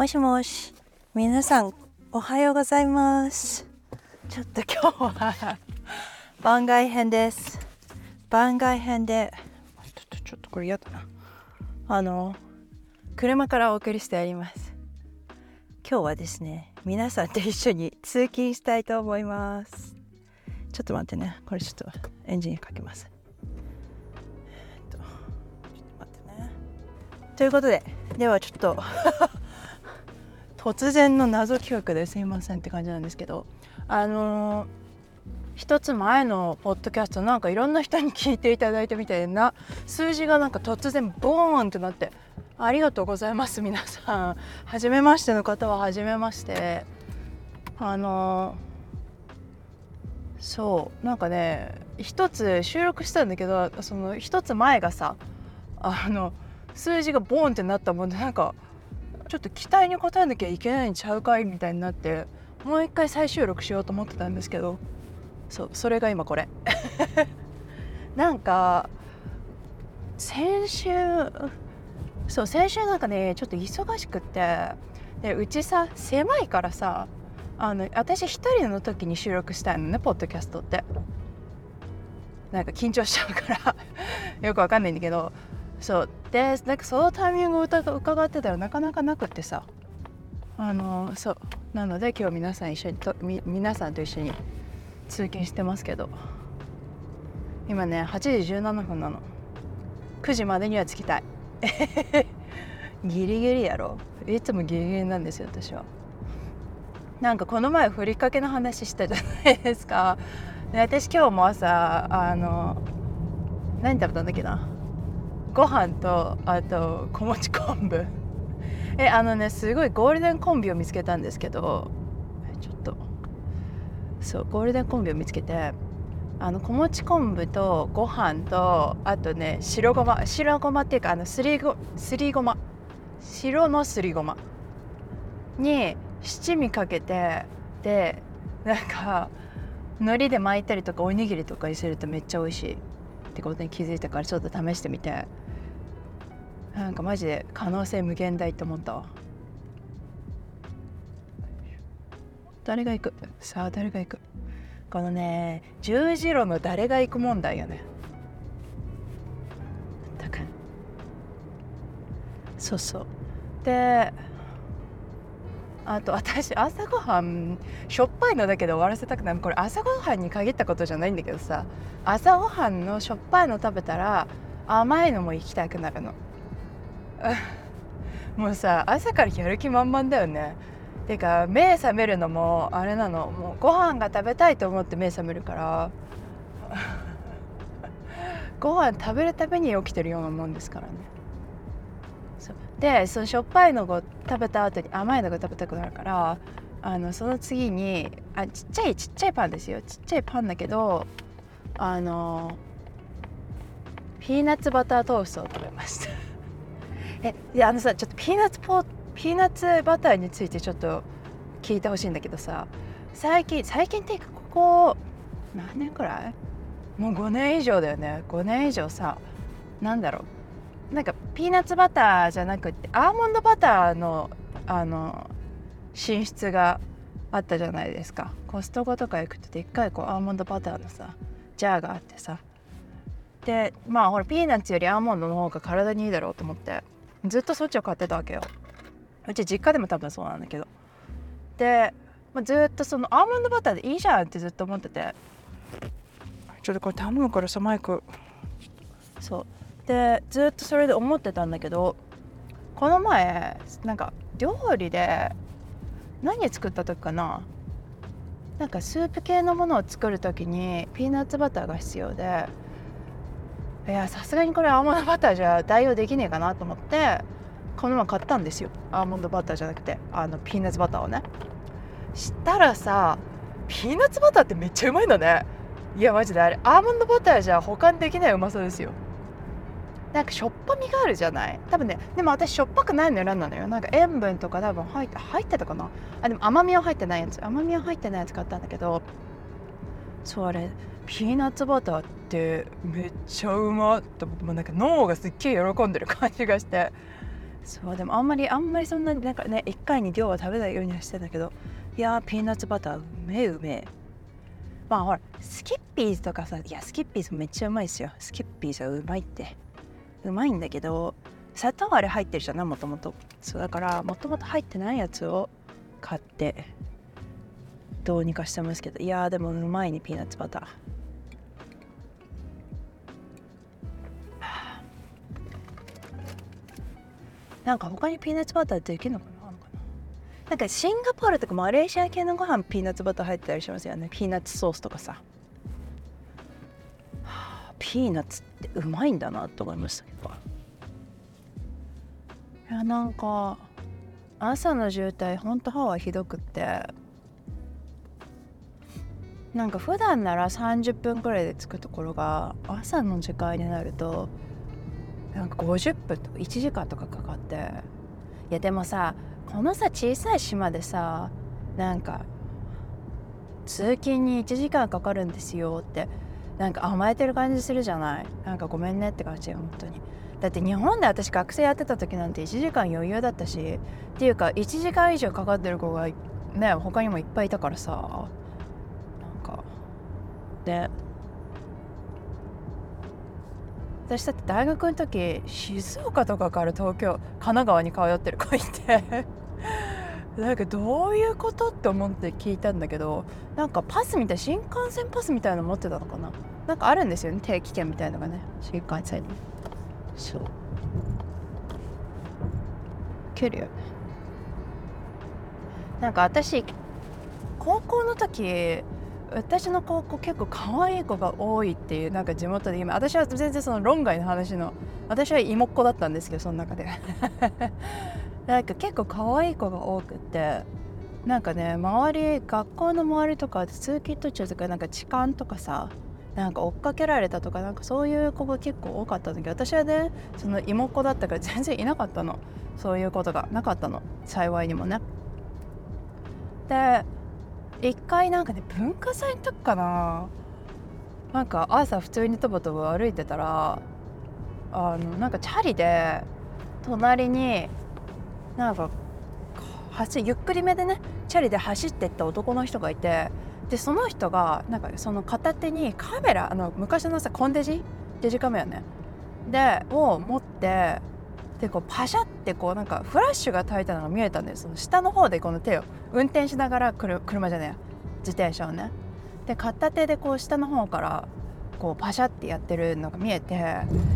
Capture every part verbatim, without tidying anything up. もしもし、皆さんおはようございます。ちょっと今日は番外編です。番外編でちょっと、ちょっとこれやだな、あの車からお送りしております。今日はですね、皆さんと一緒に通勤したいと思います。ちょっと待ってね、これちょっとエンジンかけます。えー、っとちょっと待ってね。ということで、ではちょっと突然の謎企画ですいませんって感じなんですけど、あのー、一つ前のポッドキャスト、なんかいろんな人に聞いていただいてみたいな、数字がなんか突然ボーンってなって、ありがとうございます。皆さん初めましての方は初めまして。あのーそうなんかね、一つ収録したんだけど、その一つ前がさ、あの数字がボーンってなったもんで、なんかちょっと期待に応えなきゃいけないんちゃうかいみたいになって、もう一回再収録しようと思ってたんですけど、そうそれが今これなんか先週そう先週なんかね、ちょっと忙しくって、でうちさ狭いからさ、あの私一人の時に収録したいのね、ポッドキャストって。なんか緊張しちゃうからよくわかんないんだけど、そうで、なんかそのタイミングを伺ってたらなかなかなくってさ、あのそうなので今日皆さん一緒にとみ皆さんと一緒に通勤してますけど、今ねはちじじゅうななふんなの。くじまでには着きたいギリギリやろ。いつもギリギリなんですよ私は。なんかこの前ふりかけの話したじゃないですか。で私今日も朝、あの何食べたんだっけな、ご飯とあと小餅昆布えあのね、すごいゴールデンコンビを見つけたんですけど、ちょっとそうゴールデンコンビを見つけて、あの小餅昆布とご飯と、あとね白ごま、白ごまっていうか、あのすりご、すりごま、白のすりごまに七味かけて、でなんか海苔で巻いたりとかおにぎりとかにするとめっちゃ美味しいってことに気づいたから、ちょっと試してみて、なんかマジで可能性無限大って思ったわ。誰が行く、さあ誰が行く、このね十字路の誰が行く問題よね。だからそうそうで、あと私朝ごはんしょっぱいのだけで終わらせたくない。これ朝ごはんに限ったことじゃないんだけどさ、朝ごはんのしょっぱいの食べたら甘いのも行きたくなるのもうさ朝からやる気満々だよね。てか目覚めるのもあれなの、もうご飯が食べたいと思って目覚めるからご飯食べるために起きてるようなもんですからね。でそのしょっぱいのを食べた後に甘いのが食べたくなるから、あのその次にあちっちゃいちっちゃいパンですよ。ちっちゃいパンだけど、あのピーナッツバタートーストを食べましたえであのさ、ちょっとピーナッツポピーナッツバターについてちょっと聞いてほしいんだけどさ、最近最近っていうかここ何年くらい、もうごねん以上だよね。ごねん以上さ、なんだろう、なんかピーナッツバターじゃなくてアーモンドバターの、あの進出があったじゃないですか。コストコとか行くとでっかいこうアーモンドバターのさジャーがあってさ、でまあほらピーナッツよりアーモンドの方が体にいいだろうと思ってずっとそっちを買ってたわけよ。うち実家でも多分そうなんだけど、で、まあ、ずっとそのアーモンドバターでいいじゃんってずっと思ってて、ちょっとこれ頼むからさマイク、そうでずっとそれで思ってたんだけど、この前なんか料理で何作った時かな、なんかスープ系のものを作る時にピーナッツバターが必要で、いやさすがにこれアーモンドバターじゃ代用できねえかなと思って、このまま買ったんですよ。アーモンドバターじゃなくてあのピーナッツバターをね。したらさ、ピーナッツバターってめっちゃうまいんだね。いやマジであれアーモンドバターじゃ保管できないうまさですよ。なんかしょっぱみがあるじゃない多分ね。でも私しょっぱくないの選んだのよ。なんか塩分とか多分入って入ってたかなあ。でも甘みは入ってないやつ甘みは入ってないやつ買ったんだけど、そうあれピーナッツバターってめっちゃうまっと、もうなんか脳がすっげえ喜んでる感じがして、そうでもあんまりあんまりそんなになんかねいっかいに量は食べないようにはしてたけど、いやーピーナッツバターうめえうめえ。まあほらスキッピーズとかさ、いやスキッピーズめっちゃうまいですよ。スキッピーズはうまいってうまいんだけど、砂糖あれ入ってるじゃんもともと。そうだからもともと入ってないやつを買ってどうにかしてますけど、いやーでもうまいねピーナッツバター。なんか他にピーナッツバターできるのかな、なんかシンガポールとかマレーシア系のご飯ピーナッツバター入ってたりしますよね。ピーナッツソースとかさ、はあ、ピーナッツってうまいんだなと思いましたけど、いやなんか朝の渋滞ほんとハワイひどくって、なんか普段ならさんじゅっぷんくらいで着くところが朝の時間になるとなんかごじゅっぷんとかいちじかんとかかかって、いやでもさこのさ小さい島でさなんか通勤にいちじかんかかるんですよってなんか甘えてる感じするじゃない、なんかごめんねって感じよ本当に。だって日本で私学生やってた時なんていちじかん余裕だったし、っていうかいちじかん以上かかってる子がね他にもいっぱいいたからさ、なんかで私だって大学の時静岡とかから東京神奈川に通ってる子いてなんかどういうことって思って聞いたんだけど、なんかパスみたい新幹線パスみたいなの持ってたのかな、なんかあるんですよね定期券みたいなのがね新幹線に。そうキュリオなんか私高校の時私の高校結構可愛い子が多いっていうなんか地元で今私は全然その論外の話の私は妹っ子だったんですけどその中でなんか結構可愛い子が多くて、なんかね周り学校の周りとか通勤途中とかなんか痴漢とかさなんか追っかけられたとかなんかそういう子が結構多かったんだけど、私はねその妹っ子だったから全然いなかったの、そういうことがなかったの幸いにもね。で一回なんかね文化祭の時かな、なんか朝普通にとぼとぼ歩いてたらあのなんかチャリで隣になんかゆっくりめでねチャリで走ってった男の人がいて、でその人がなんかその片手にカメラあの昔のさコンデジデジカメラねでを持ってでこうパシャってこうなんかフラッシュが焚いたのが見えたんです。その下の方でこの手を運転しながら車じゃねえ自転車をねで片手でこう下の方からこうパシャってやってるのが見えて、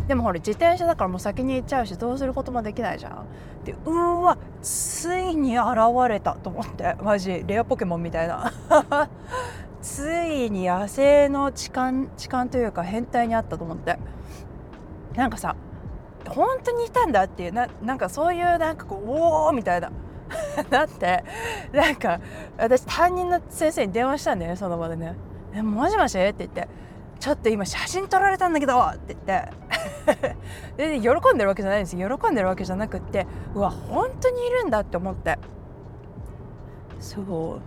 でもほら自転車だからもう先に行っちゃうしどうすることもできないじゃんで、うーわついに現れたと思ってマジレアポケモンみたいなついに野生の痴漢痴漢というか変態にあったと思って、なんかさ本当にいたんだっていう な, なんかそういうなんかこうおーみたいなだってなんか私担任の先生に電話したんだよねその場でね、えもしもしって言ってちょっと今写真撮られたんだけどって言ってで喜んでるわけじゃないんですよ、喜んでるわけじゃなくって、うわ本当にいるんだって思って、そ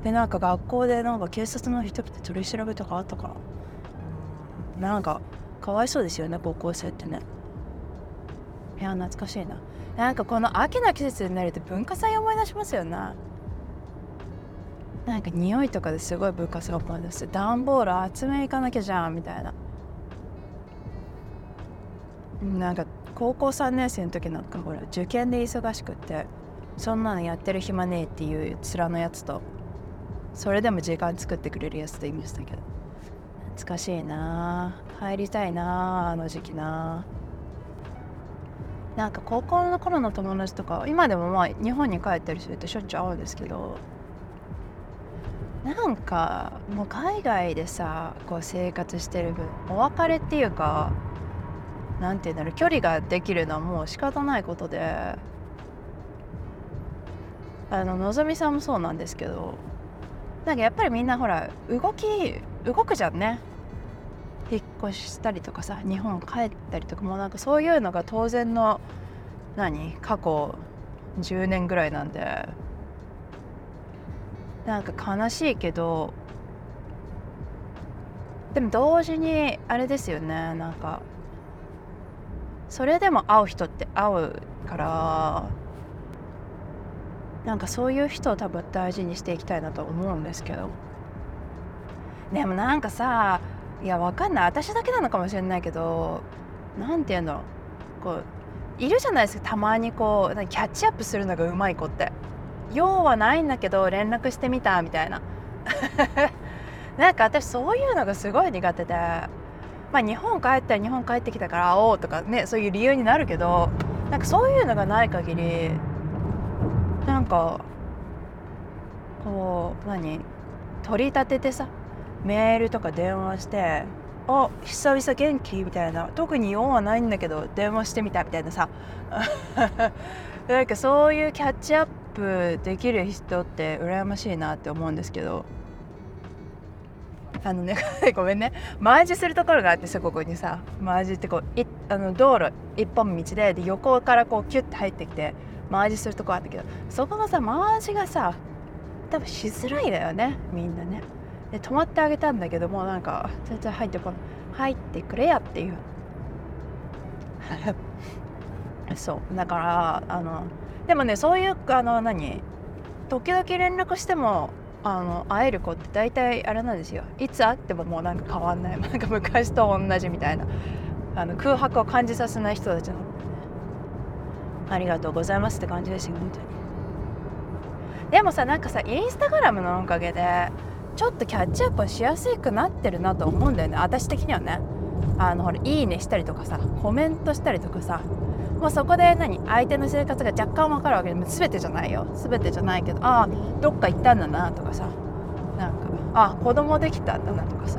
うでなんか学校でなんか警察の人って取り調べとかあったから、なんかかわいそうですよね高校生ってね。いや懐かしいな、なんかこの秋の季節になると文化祭思い出しますよね、なんか匂いとかですごい文化祭思い出して、段ボール集め行かなきゃじゃんみたいな、なんか高校さんねん生の時なんかほら受験で忙しくってそんなのやってる暇ねえっていう面のやつとそれでも時間作ってくれるやつと言いましたけど、懐かしいなぁ、帰りたいなぁ、あの時期なぁ。なんか高校の頃の友達とか今でもまあ日本に帰ったりするとしょっちゅう会うんですけど、なんかもう海外でさこう生活してる分お別れっていうかなんていうんだろう距離ができるのはもう仕方ないことで、あののぞみさんもそうなんですけど、なんかやっぱりみんなほら動き動くじゃんね、引っ越したりとかさ日本帰ったりとかもなんかそういうのが当然の何過去じゅうねんぐらいなんで、なんか悲しいけどでも同時にあれですよね、なんかそれでも会う人って会うから、なんかそういう人を多分大事にしていきたいなと思うんですけど、でもなんかさ、いやわかんない、私だけなのかもしれないけど、なんていうの、こういるじゃないですか、たまにこうキャッチアップするのがうまい子って、用はないんだけど連絡してみたみたいななんか私そういうのがすごい苦手で、まあ日本帰ったら日本帰ってきたから会おうとかね、そういう理由になるけど、なんかそういうのがない限り、なんかこう何取り立ててさ、メールとか電話して「あ、久々元気？」みたいな、特に用はないんだけど電話してみたみたいなさなんかそういうキャッチアップできる人って羨ましいなって思うんですけど、あのねごめんね、マージするところがあってさ、ここにさ、マージってこういあの道路一本道 で, で横からこうキュッて入ってきてマージするとこあったけど、そこがさ、マージがさ多分しづらいだよね、みんなね。で止まってあげたんだけども、なんか全然入ってこない、入ってくれやっていうそうだからあのでもね、そういうあの何時々連絡してもあの会える子って大体あれなんですよ、いつ会ってももうなんか変わんない、なんか昔と同じみたいな、あの空白を感じさせない人たちの、ありがとうございますって感じですよ本当に。でもさ、なんかさ、インスタグラムのおかげでちょっとキャッチアップしやすくなってるなと思うんだよね、私的にはね。あのほら、いいねしたりとかさ、コメントしたりとかさ、もうそこで何、相手の生活が若干分かるわけでも、全てじゃないよ、全てじゃないけど、ああどっか行ったんだなとかさ、なんかああ子供できたんだなとかさ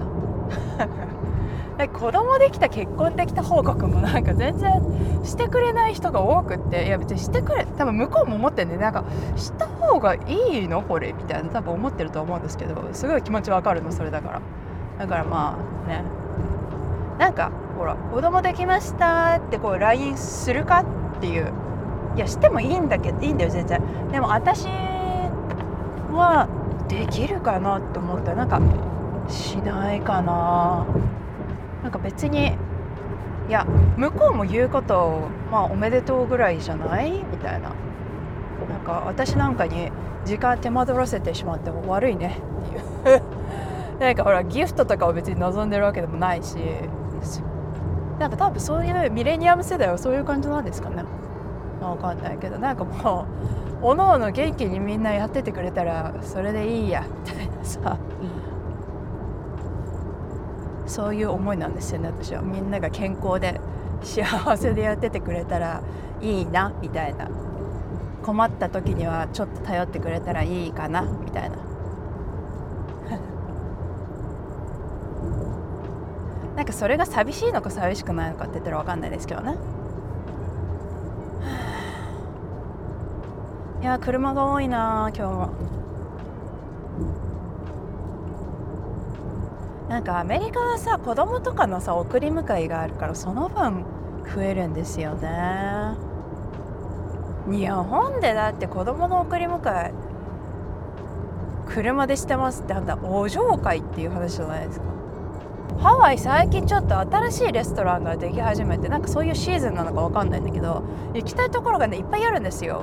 子供できた、結婚できた報告もなんか全然してくれない人が多くって、いや別にしてくれ、多分向こうも思ってんで、ね、なんかした方がいいのこれみたいな、多分思ってると思うんですけど、すごい気持ちわかるのそれだから。だからまあね、なんかほら、子供できましたってこう ライン するかっていう、いやしてもいいんだけど、いいんだよ全然。でも私はできるかなって思ったら、なんかしないかな。なんか別に、いや向こうも言うことを、まあおめでとうぐらいじゃないみたいな、なんか私なんかに時間手間取らせてしまっても悪いねっていうなんかほら、ギフトとかを別に望んでるわけでもないし、なんか多分そういうミレニアム世代はそういう感じなんですかね、わかんないけど、なんかもうおのおの元気にみんなやっててくれたらそれでいいやみたいなさ、そういう思いなんですよね私は。みんなが健康で幸せでやっててくれたらいいなみたいな、困った時にはちょっと頼ってくれたらいいかなみたいななんかそれが寂しいのか寂しくないのかって言ったら分かんないですけどねいや車が多いな今日も。なんかアメリカはさ、子供とかのさ送り迎えがあるから、その分増えるんですよね。日本でだって子供の送り迎え車でしてますって、あんたお嬢会っていう話じゃないですか。ハワイ最近ちょっと新しいレストランができ始めて、なんかそういうシーズンなのかわかんないんだけど、行きたいところがねいっぱいあるんですよ。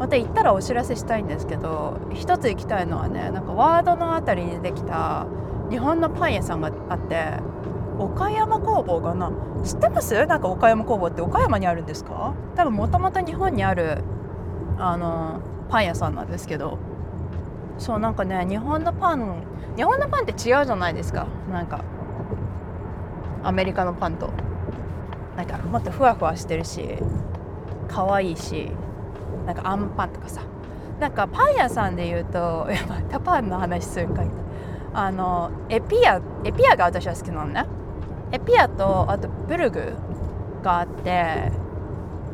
また行ったらお知らせしたいんですけど、一つ行きたいのはね、なんかワードのあたりにできた日本のパン屋さんがあって、岡山工房かな、知ってます？なんか岡山工房って岡山にあるんですか？多分もともと日本にあるあのパン屋さんなんですけど、そうなんかね、日本のパン日本のパンって違うじゃないですか、なんかアメリカのパンと、なんかもっとふわふわしてるし可愛いし、なんかあんパンとかさ、なんかパン屋さんで言うと、やばい、タパンの話するんかい、あのエピアエピアが私は好きなのね。エピアとあとブルグがあって、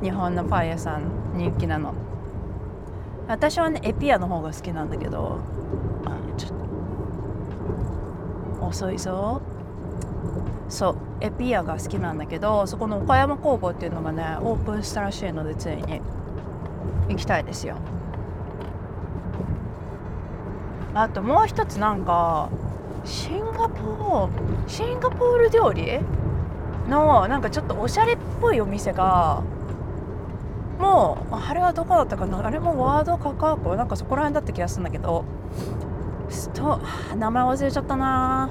日本のパン屋さん人気なの。私はねエピアの方が好きなんだけど、ちょっと遅いぞ。そうエピアが好きなんだけど、そこの岡山工房っていうのがねオープンしたらしいので、ついに行きたいですよ。あともう一つ、なんかシンガポールシンガポール料理のなんかちょっとおしゃれっぽいお店が、もうあれはどこだったかな、あれもワードカカーコなんかそこら辺だった気がするんだけど、ちょっと名前忘れちゃったな、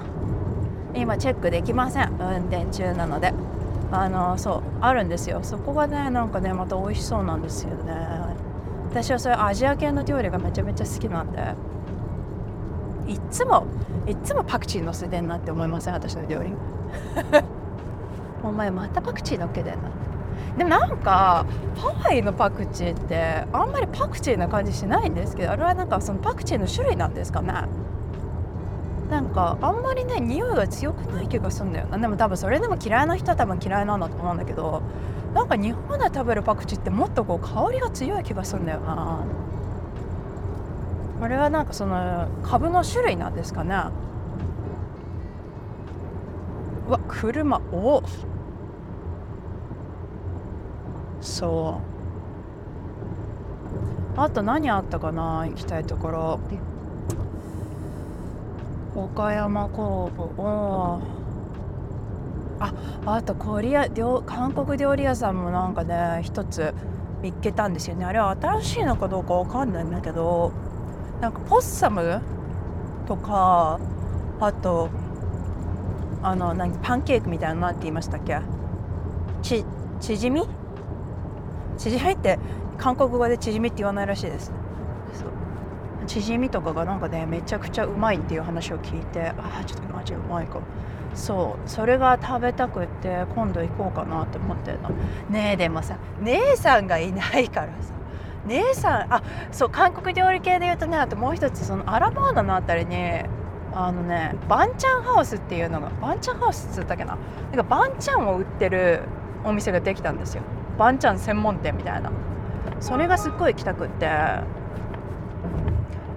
今チェックできません、運転中なので。あのそうあるんですよ、そこがねなんかねまた美味しそうなんですよね。私はそういうアジア系の料理がめちゃめちゃ好きなんで、いつもいつもパクチーのせてんなって思いません、私の料理お前またパクチーだけだよな。でもなんかハワイのパクチーってあんまりパクチーな感じしないんですけど、あれはなんかそのパクチーの種類なんですかね。なんかあんまりね匂いが強くない気がするんだよな。でも多分それでも嫌いな人は多分嫌いなんだと思うんだけど、なんか日本で食べるパクチーってもっとこう香りが強い気がするんだよな。あれはなんかその株の種類なんですかね。うわ車おそう、あと何あったかな、行きたいところ、岡山工房、ああとコリア料韓国料理屋さんもなんかね一つ見つけたんですよね。あれは新しいのかどうかわかんないんだけど、なんかポッサムとか、あとあの何パンケーキみたいなのなんて言いましたっけ、ちチヂミチヂミって韓国語でチヂミって言わないらしいです。チヂミとかがなんかねめちゃくちゃうまいっていう話を聞いて、あちょっとマジうまいか、そうそれが食べたくって今度行こうかなって思ってるのね。えでもさ姉さんがいないからさ、姉さんあそう韓国料理系で言うとね、あともう一つそのアラモアナのあたりにあのねバンチャンハウスっていうのが、バンチャンハウスって言ったっけな、なんかバンチャンを売ってるお店ができたんですよ、バンチャン専門店みたいな。それがすっごい行きたくって、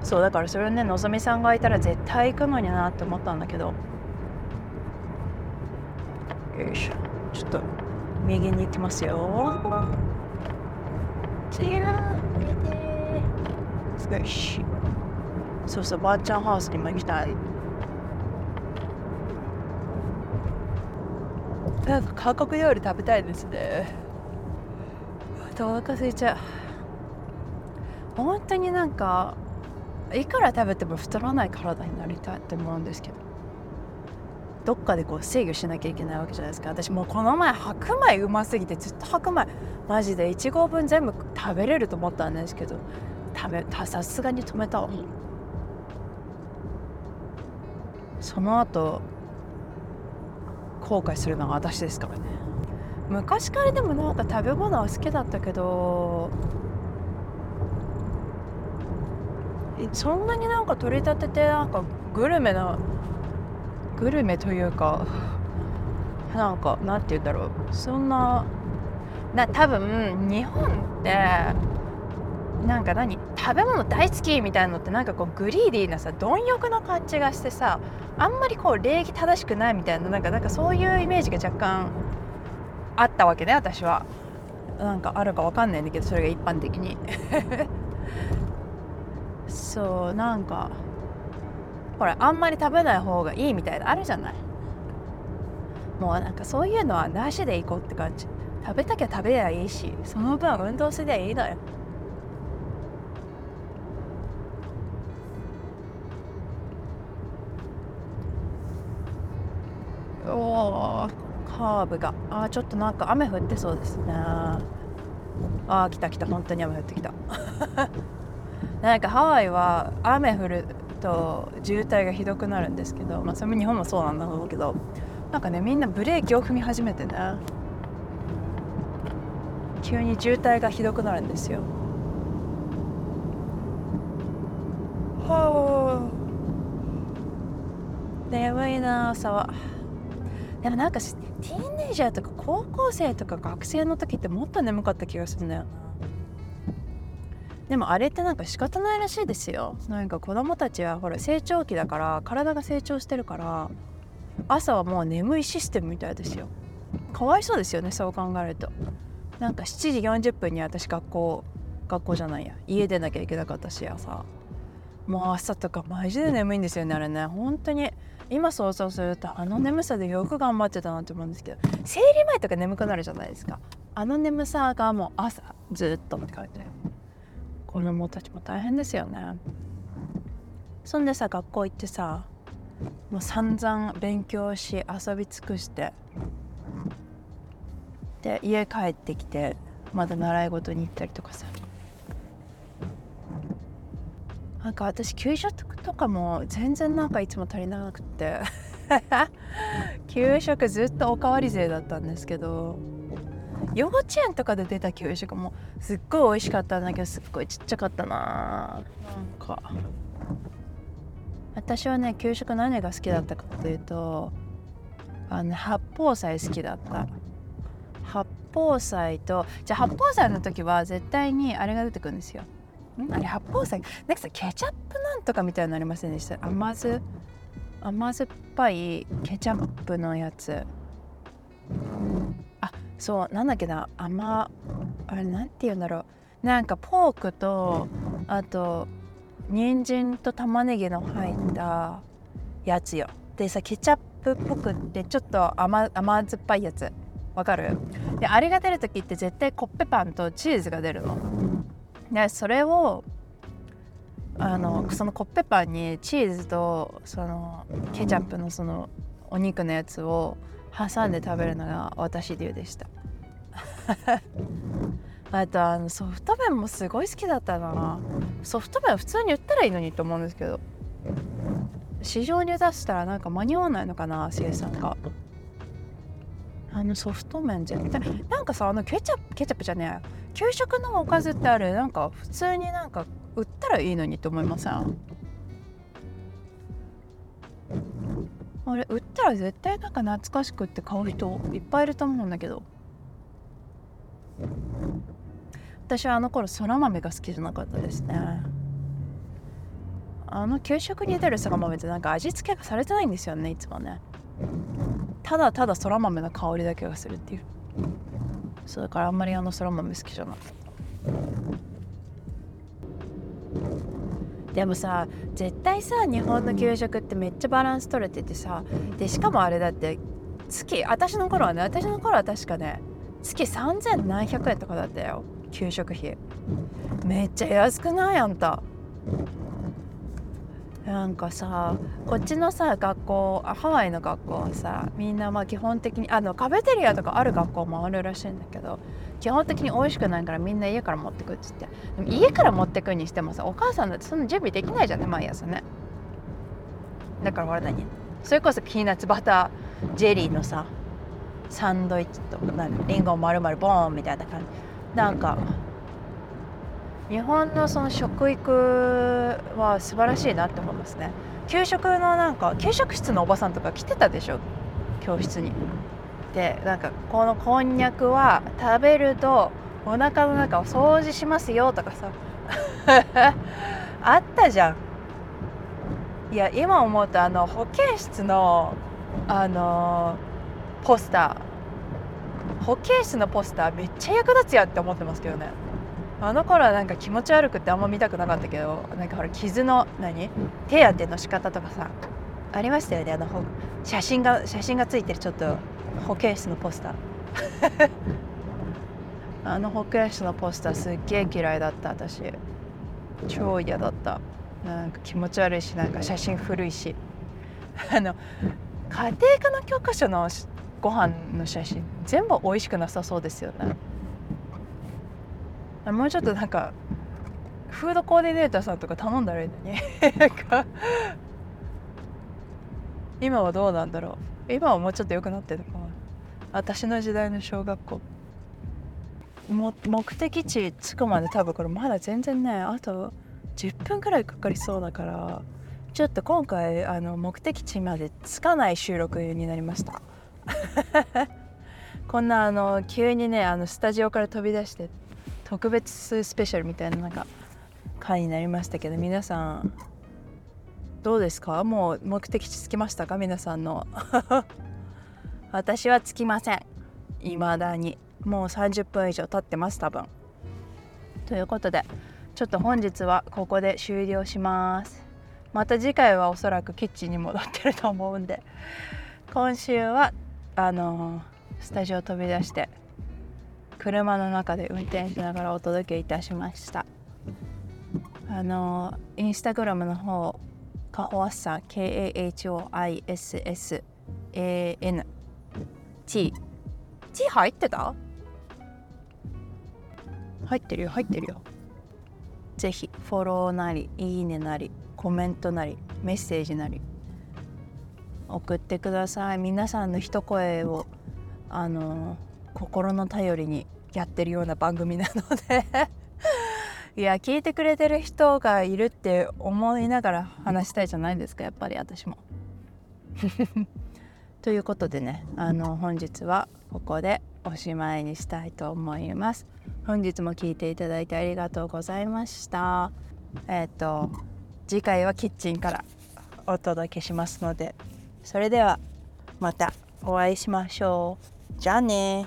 そうだからそれをねのぞみさんがいたら絶対行くのになって思ったんだけど、よいしょちょっと右に行きますよ、次なよし、そうそうばあちゃんハウスにも行きたい。なんか韓国料理食べたいですね。お腹空いちゃう。本当になんかいくら食べても太らない体になりたいって思うんですけど、どっかでこう制御しなきゃいけないわけじゃないですか。私もうこの前白米うますぎて、ずっと白米マジでいち合分全部食べれると思ったんですけど、食べたさすがに止めたわ。その後後悔するのが私ですからね。昔からでもなんか食べ物は好きだったけど、そんなになんか取り立ててなんかグルメなグルメというか、なんかなんて言うんだろう、そんなな多分日本ってなんか何食べ物大好きみたいなのってなんかこうグリーディーなさ貪欲な感じがしてさ、あんまりこう礼儀正しくないみたいな、なんかなんかそういうイメージが若干あったわけね、私は。なんかあるかわかんないんだけど、それが一般的に。そうなんかほらあんまり食べない方がいいみたいなあるじゃない、もうなんかそういうのはなしでいこうって感じ。食べたきゃ食べりゃいいし、その分運動すりゃいいのよ。おーカーブがあーちょっとなんか雨降ってそうですね。あー来た来た、本当に雨降ってきたなんかハワイは雨降ると渋滞がひどくなるんですけど、まあそれも日本もそうなんだろうけど、なんかねみんなブレーキを踏み始めてね、急に渋滞がひどくなるんですよ。はぁ眠いな朝は。でもなんかティーンエイジャーとか高校生とか学生の時ってもっと眠かった気がするんだよ。でもあれってなんか仕方ないらしいですよ。なんか子供たちはほら成長期だから、体が成長してるから朝はもう眠いシステムみたいですよ。かわいそうですよね、そう考えると。なんかしちじよんじゅっぷんに私学校学校じゃないや家出なきゃいけなかったし、朝もう朝とかマジで眠いんですよね、あれね。本当に今想像するとあの眠さでよく頑張ってたなって思うんですけど、生理前とか眠くなるじゃないですか。あの眠さがもう朝ずっとって感じで、子供たちも大変ですよね。そんでさ、学校行ってさ、もう散々勉強し遊び尽くして、で家帰ってきてまだ習い事に行ったりとかさ、なんか私給食とかも全然なんかいつも足りなくって給食ずっとおかわり勢だったんですけど、幼稚園とかで出た給食もすっごい美味しかったんだけど、すっごいちっちゃかったな。なんか私はね、給食何が好きだったかというと、あの八宝菜好きだった。八宝菜と、じゃあ八宝菜の時は絶対にあれが出てくるんですよ。んあれ八宝菜なんかさ、ケチャップなんとかみたいなのありませんでした？甘酢甘酸っぱいケチャップのやつ。あ、そうなんだっけな、甘あれなんていうんだろう、なんかポークとあと人参と玉ねぎの入ったやつよ。でさ、ケチャップっぽくってちょっと 甘, 甘酸っぱいやつ、わかる？であれが出るときって絶対コッペパンとチーズが出るの。でそれをあのそのコッペパンにチーズとそのケチャップのそのお肉のやつを挟んで食べるのが私流でしたあとあのソフト麺もすごい好きだったな。ソフト麺は普通に売ったらいいのにと思うんですけど、市場に出したらなんか間に合わないのかな、シゲさんが。あのソフト麺絶対なんかさ、あのケチャップケチャップじゃねえ給食のおかずってあれなんか普通になんか売ったらいいのにと思いません？あれ売ったら絶対なんか懐かしくって買う人いっぱいいると思うんだけど、私はあの頃そら豆が好きじゃなかったですね。あの給食に出るそら豆ってなんか味付けがされてないんですよね、いつもね。ただただそら豆の香りだけがするっていう。そうだからあんまりあのそら豆好きじゃなかった。でもさ、絶対さ日本の給食ってめっちゃバランス取れててさ、でしかもあれだって月、私の頃はね、私の頃は確かね月さんぜんななひゃくえんとかだったよ、給食費。めっちゃ安くない？あんたなんかさ、こっちのさ学校、ハワイの学校はさ、みんなまあ基本的にあのカフェテリアとかある学校もあるらしいんだけど、基本的に美味しくないからみんな家から持ってくっつって。でも家から持ってくにしてもさ、お母さんだってそんな準備できないじゃん毎朝ね。だから俺何、それこそピーナッツバタージェリーのさサンドイッチとなんリンゴ丸々ボーンみたいな感じ。なんか日本のその食育は素晴らしいなって思いますね。給食のなんか給食室のおばさんとか来てたでしょ、教室に。でなんかこのこんにゃくは食べるとお腹の中を掃除しますよとかさあったじゃん。いや今思うとあの保健室のあのー、ポスター、保健室のポスターめっちゃ役立つやって思ってますけどね。あの頃はなんか気持ち悪くってあんま見たくなかったけど、なんかほら傷の何手当ての仕方とかさありましたよね。あの写真が写真がついてるちょっと保健室のポスターあの保健室のポスターすっげえ嫌いだった、私超嫌だった。なんか気持ち悪いし、なんか写真古いしあの家庭科の教科書のご飯の写真全部美味しくなさそうですよね。もうちょっとなんかフードコーディネーターさんとか頼んだらいいのに今はどうなんだろう。今はもうちょっと良くなってるかな。私の時代の小学校も目的地着くまで多分これまだ全然ね、あとじゅっぷんくらいかかりそうだから、ちょっと今回あの目的地まで着かない収録になりましたこんなあの急にねあのスタジオから飛び出して特別スペシャルみたいななんか回になりましたけど、皆さんどうですか？もう目的地着きましたか？皆さんの私は着きません、未だに。もうさんじゅっぷん以上経ってます多分。ということでちょっと本日はここで終了します。また次回はおそらくキッチンに戻ってると思うんで、今週はあのスタジオ飛び出して車の中で運転しながらお届けいたしました。あのインスタグラムの方kahoissant K-A-H-O-I-S-S-A-N T T 入ってた？入ってるよ入ってるよ。ぜひフォローなりいいねなりコメントなりメッセージなり送ってください。皆さんの一声をあの心の頼りにやってるような番組なのでいや聞いてくれてる人がいるって思いながら話したいじゃないですか、やっぱり私もということでね、あの本日はここでおしまいにしたいと思います。本日も聞いていただいてありがとうございました。えっと次回はキッチンからお届けしますので、それではまたお会いしましょう。じゃあね。